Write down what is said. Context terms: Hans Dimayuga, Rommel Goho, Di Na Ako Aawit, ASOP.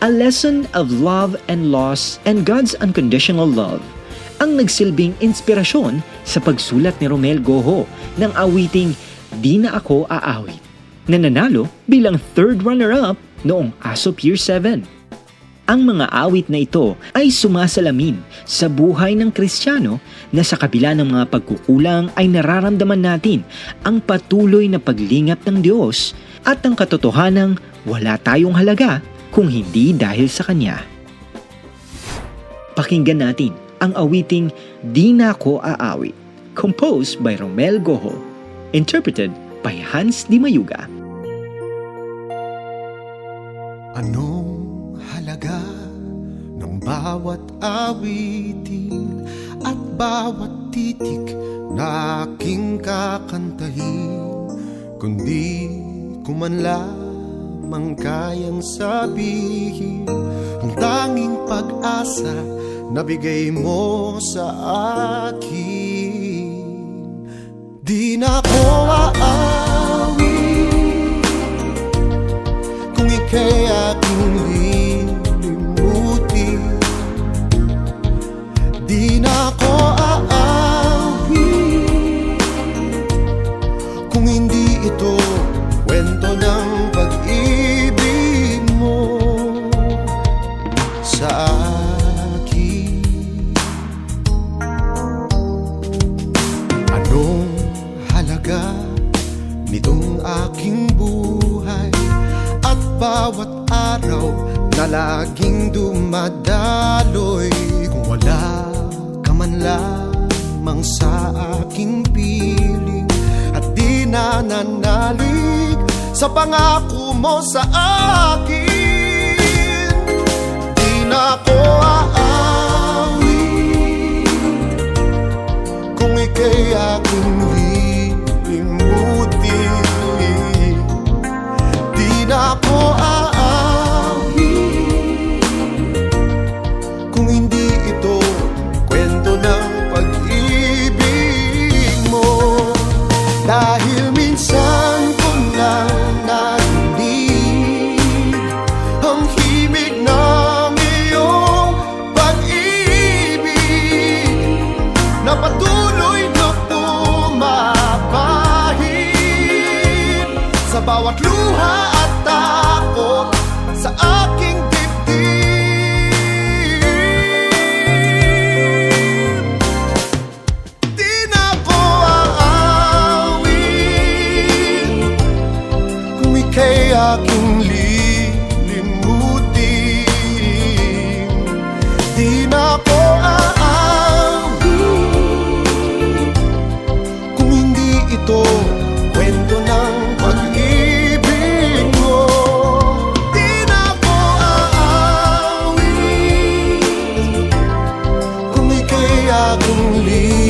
A lesson of love and loss and God's unconditional love ang nagsilbing inspirasyon sa pagsulat ni Rommel Goho ng awiting Di Na Ako Aawit, na nanalo bilang third runner-up noong ASOP Year 7. Ang mga awit na ito ay sumasalamin sa buhay ng Kristiyano na sa kabila ng mga pagkukulang ay nararamdaman natin ang patuloy na paglingap ng Diyos at ang katotohanang wala tayong halaga kung hindi dahil sa Kanya. Pakinggan natin ang awiting Di Na Ako Aawit, composed by Rommel Goho, interpreted by Hans Dimayuga. Anong halaga ng bawat awitin at bawat titik na aking kakantahin, kundi kumanla mang kayang sabihin ang tanging pag-asa na bigay mo sa akin. Di na ako aawit kung ika'y aking lilimutin. Di na ako aawit kung hindi ito kwento ng pag-ibig sa akin. Anong halaga nitong aking buhay at bawat araw na laging dumadaloy, kung wala ka man lamang sa aking piling at di na nanalig sa pangako mo sa akin. Di na ako aawit kung ika'y aking lilimutin. Di na ako aawit kung hindi ito kwento ng pag-ibig mo. Dahil minsan ko na narinig ang himig na patuloy na pumapahid sa bawat luha at takot sa aking dibdib. Di na ako aawit kung ika'y aking lilimutin. Di na ako aawit ito, kwento ng pag-ibig mo. Di na ako aawit kung ika'y aking lilimutin.